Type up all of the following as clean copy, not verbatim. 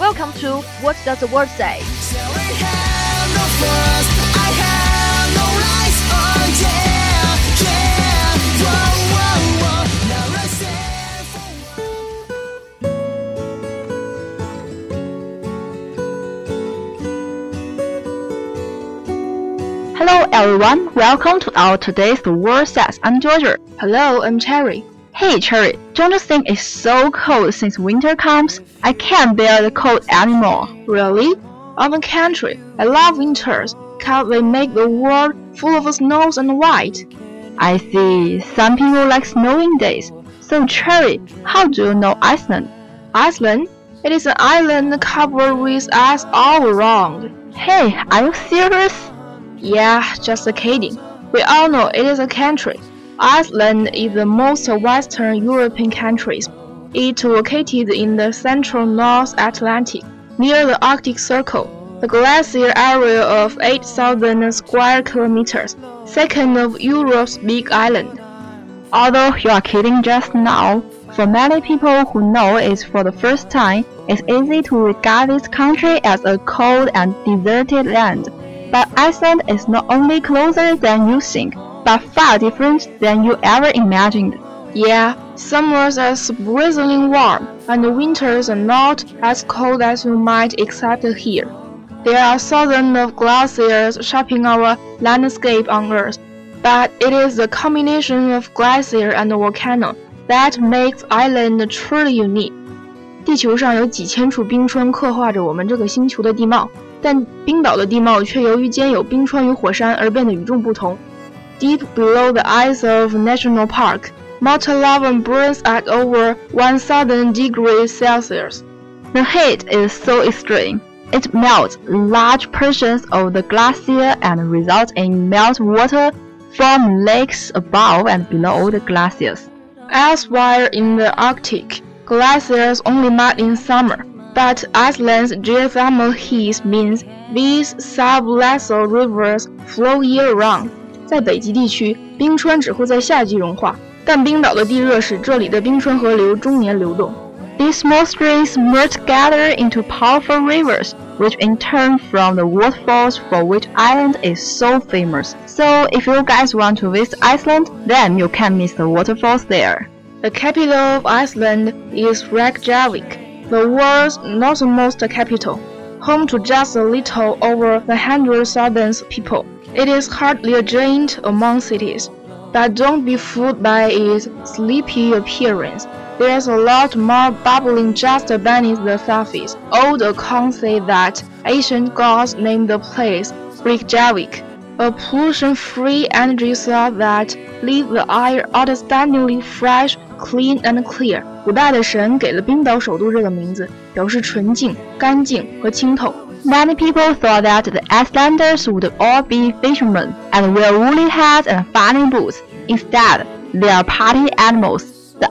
Welcome to What Does the World Say? Hello everyone, welcome to our today's The World Says. I'm Georgia. Hello, I'm Cherry. Hey Cherry, don't you think it's so cold since winter comes? I can't bear the cold anymore. Really? On the contrary, I love winters, because they make the world full of snows and white. I see, some people like snowing days. So Cherry, how do you know Iceland? Iceland? It is an island covered with ice all around. Hey, are you serious? Yeah, just kidding. We all know it is a country. Iceland is the most western European country. It is located in the central North Atlantic, near the Arctic Circle, the glacier area of 8,000 square kilometers, second of Europe's big island. Although you are kidding just now, for many people who know it for the first time, it's easy to regard this country as a cold and deserted land. But Iceland is not only closer than you think, but far different than you ever imagined. Yeah, summers are surprisingly warm, and the winters are not as cold as you might expect here. There are thousands of glaciers shaping our landscape on Earth, but it is the combination of glacier and volcano that makes Iceland truly unique. 地球上有几千处冰川刻画着我们这个星球的地貌，但冰岛的地貌却由于兼有冰川与火山而变得与众不同。Deep below the ice of National Park.Molten lava burns at over 1,000 degrees Celsius. The heat is so extreme, it melts large portions of the glacier and results in meltwater from lakes above and below the glaciers. Elsewhere in the Arctic, glaciers only melt in summer, but Iceland's geothermal heat means these subglacial rivers flow year-round. 在北极地区，冰川只会在夏季融化。但冰岛的地热使这里的冰川河流终年流动。These small streams merge together into powerful rivers, which in turn form the waterfalls for which Iceland is so famous. So if you guys want to visit Iceland, then you can't miss the waterfalls there. The capital of Iceland is Reykjavik, the world's northernmost capital, home to just a little over 100,000 people. It is hardly a giant among cities.But don't be fooled by its sleepy appearance. There's a lot more bubbling just beneath the surface. Old accounts say that ancient gods named the place Reykjavik, a pollution-free energy source that leaves the air outstandingly fresh, clean, and clear. 古代的神给了冰岛首都这个名字，表示纯净、干净和清透。Many people thought that the Icelanders would all be fishermen and wear woolly hats and funny boots. Instead, they are party animals. The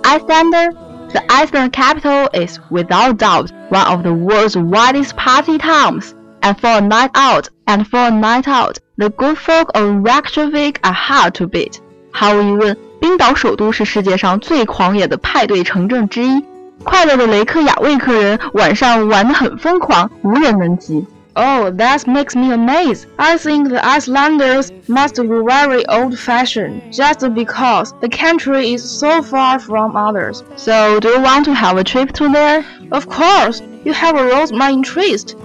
Iceland capital is without doubt one of the world's widest party towns. And for a night out, the good folk of Reykjavik are hard to beat. 毫无疑问，冰岛首都是世界上最狂野的派对城镇之一。快乐的雷克雅未克人晚上玩得很疯狂，无人能及。Oh, that makes me amazed. I think the Icelanders must be very old-fashioned, just because the country is so far from others. So, do you want to have a trip to there? Of course, you have aroused my interest.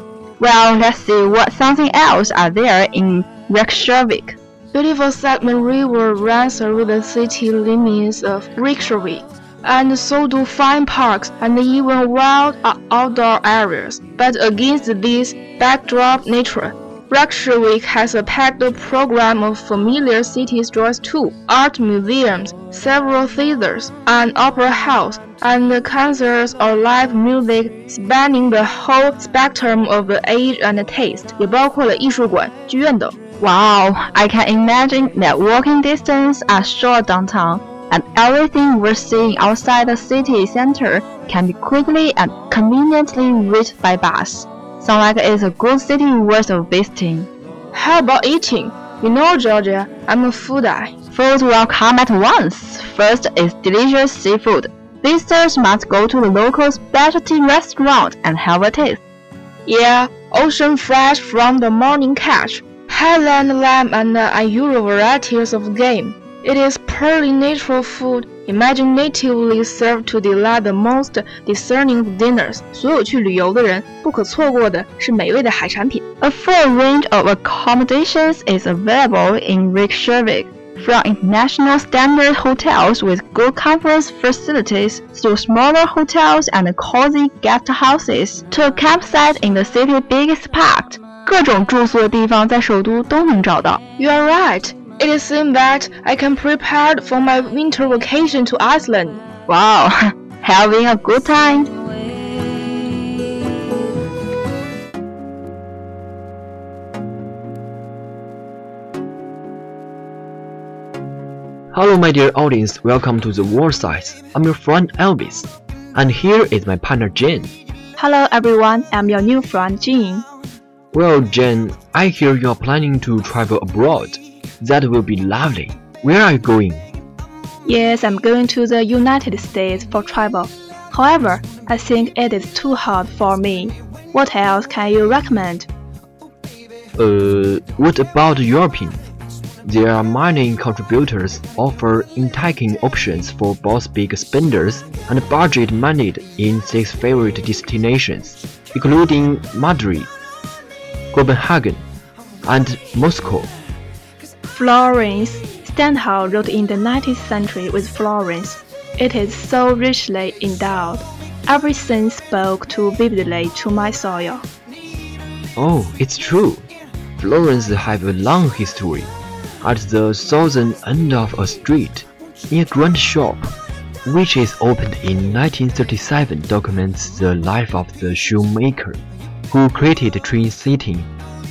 Well, let's see what something else are there in Reykjavik. Beautiful segment river runs through the city limits of Reykjavik.And so do fine parks and even wild outdoor areas. But against this backdrop nature, Reykjavik has a packed program of familiar city joys too. Art museums, several theaters, an opera house, and concerts or live music spanning the whole spectrum of age and taste, 也包括了艺术馆、剧院等。Wow, I can imagine that walking distance are short downtown, and everything we're seeing outside the city center can be quickly and conveniently reached by bus. Sounds like it's a good city worth of visiting. How about eating? You know, Georgia, I'm a foodie. Food will come at once. First is delicious seafood. Visitors must go to the local specialty restaurant and have a taste. Yeah, ocean fresh from the morning catch, Highland lamb and unusual varieties of game. It is purely natural food, imaginatively served to delight the most discerning dinners. 所有去旅游的人不可错过的是美味的海产品。A full range of accommodations is available in Reykjavik.From international standard hotels with good conference facilities to smaller hotels and cozy guest houses to campsites in the city's biggest park. 各种住宿的地方在首都都能找到。You are right. It is seems that I can prepare for my winter vacation to Iceland. Wow, having a good time.Hello, my dear audience. Welcome to The World Says. I'm your friend Elvis, and here is my partner Jen. Hello, everyone. I'm your new friend Jen. Well, Jen, I hear you're planning to travel abroad. That will be lovely. Where are you going? Yes, I'm going to the United States for travel. However, I think it is too hard for me. What else can you recommend? What about European?There are many contributors offer enticing options for both big spenders and budget minded in six favorite destinations, including Madrid, Copenhagen, and Moscow. Florence. Stendhal wrote in the 19th century with Florence. It is so richly endowed. Everything spoke too vividly to my soul. Oh, it's true. Florence has a long history.At the southern end of a street, in a grand shop, which is opened in 1937, documents the life of the shoemaker, who created train seating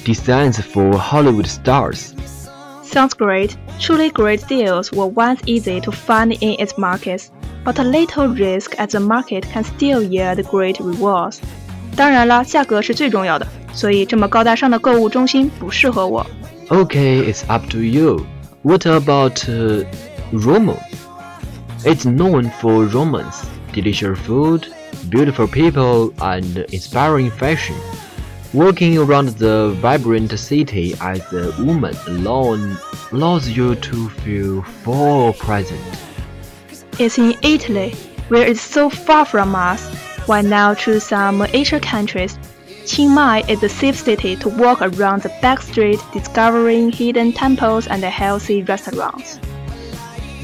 designs for Hollywood stars. Sounds great. Truly great deals were once easy to find in its markets, but a little risk at the market can still yield great rewards. 当然啦，价格是最重要的，所以这么高大上的购物中心不适合我。Okay, it's up to you. What about Rome? It's known for Romans, delicious food, beautiful people, and inspiring fashion. Walking around the vibrant city as a woman alone allows you to feel full present. It's in Italy, where it's so far from us. Why now choose some Asian countries?Chiang Mai is a safe city to walk around the back street, discovering hidden temples and healthy restaurants.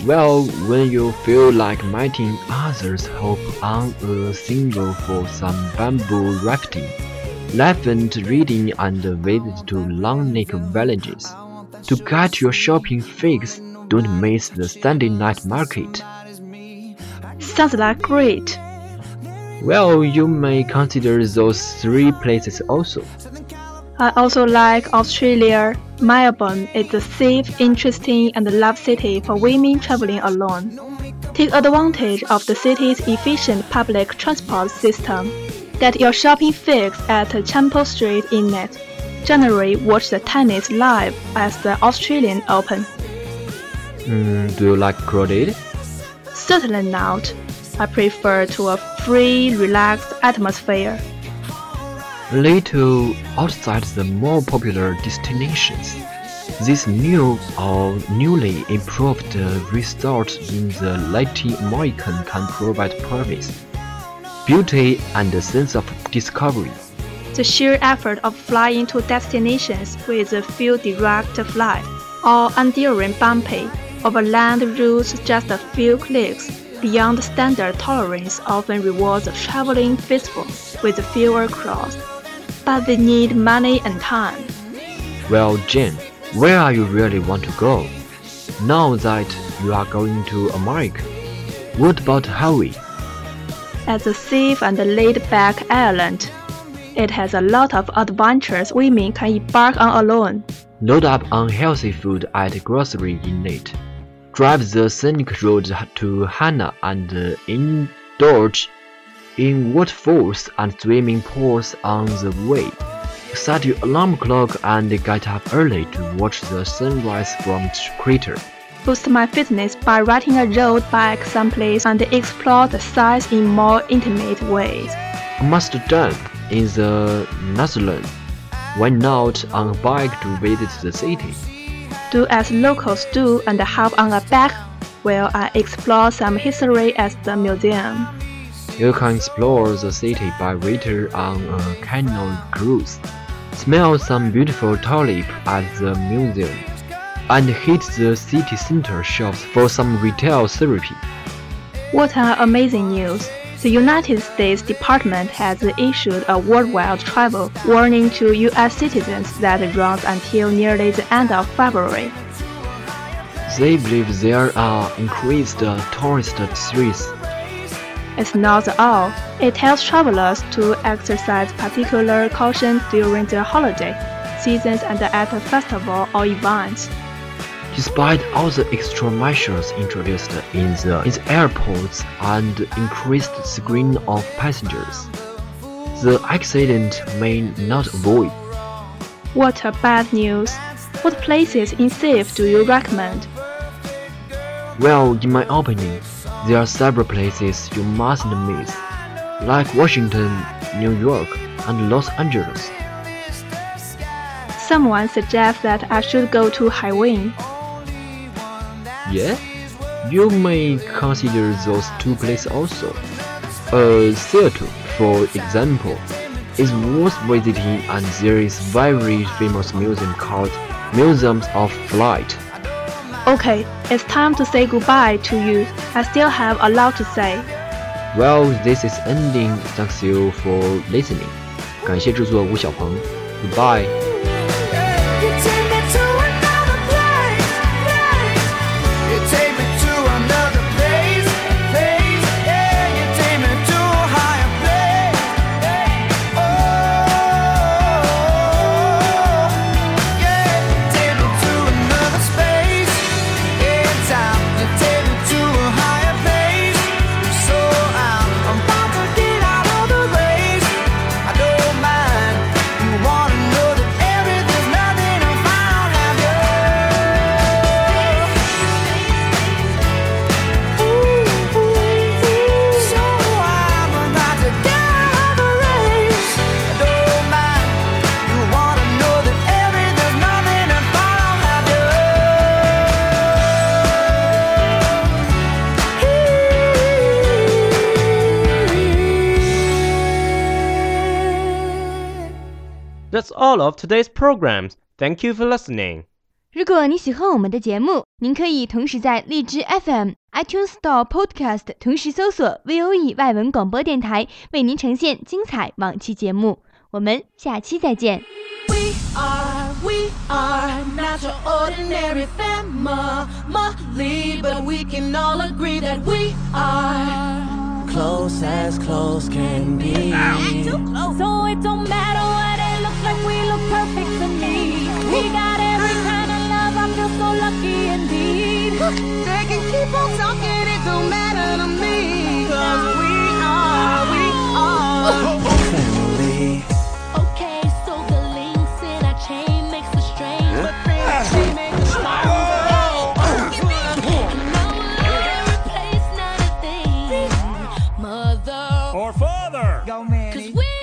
Well, when you feel like meeting others, hop on a single for some bamboo rafting, elephant reading, and visit to long-neck villages. To get your shopping fix, don't miss the Sunday night market. Sounds like great.Well, you may consider those three places also. I also like Australia. Melbourne is a safe, interesting, and loved city for women traveling alone. Take advantage of the city's efficient public transport system. Get your shopping fix at Chapel Street in Net. Generally, watch the tennis live at the Australian Open. Do you like crowded? Certainly not.I prefer to a free, relaxed atmosphere. A little outside the more popular destinations, this new or newly improved resort in the Latin American can provide promise, beauty, and a sense of discovery. The sheer effort of flying to destinations with a few direct flights or enduring bumpy overland routes just a few clicks.Beyond standard tolerance often rewards traveling faithful with fewer crowds, but they need money and time. Well, Jen, where are you really want to go? Now that you are going to America, what about Hawaii? as a safe and laid-back island. It has a lot of adventures women can embark on alone. Load up on healthy food at a grocery inlet. Drive the scenic road to Hana and indulge in waterfalls and swimming pools on the way. Set your alarm clock and get up early to watch the sunrise from the crater. Boost my fitness by riding a road bike someplace and explore the sights in more intimate ways. A must done in the Netherlands. Went out on a bike to visit the city. Do as locals do and hop on a bike while I explore some history at the museum. You can explore the city by water on a canal cruise, smell some beautiful tulip at the museum, and hit the city center shops for some retail therapy. What an amazing news! The United States Department has issued a worldwide travel warning to U.S. citizens that runs until nearly the end of February. They believe there are increased tourist threats. It's not all. It tells travelers to exercise particular caution during their holiday seasons and at a festival or events. Despite all the extra measures introduced in the airports and increased screening of passengers, the accident may not avoid. What a bad news! What places in safe do you recommend? Well, in my opinion, there are several places you mustn't miss, like Washington, New York, and Los Angeles. Someone suggests that I should go to Hawaii. Yeah, you may consider those two places also. Seattle, for example, is worth visiting, and there is a very famous museum called Museums of Flight. Okay, it's time to say goodbye to you. I still have a lot to say. Well, this is ending. Thanks you for listening. 感谢制作吴小鹏。Goodbye. That's all of today's programs. Thank you for listening. 如果你喜欢我们的节目，您可以同时在荔枝 FM、iTunes Store、Podcast 同时搜索 VOE 外文广播电台，为您呈现精彩往期节目。我们下期再见。We are not your ordinary family, but we can all agree that we are close as close can be. Too close. So it don't matter what.Like we look perfect to me. We got every kind of love. I feel so lucky indeed. They can keep on talking. It don't matter to me. 'Cause we are family. Okay, so the links in our chain makes the strain, but then she makes the strain. And now we'll replace not a thing, mother or father. Go, Manny. 'Cause we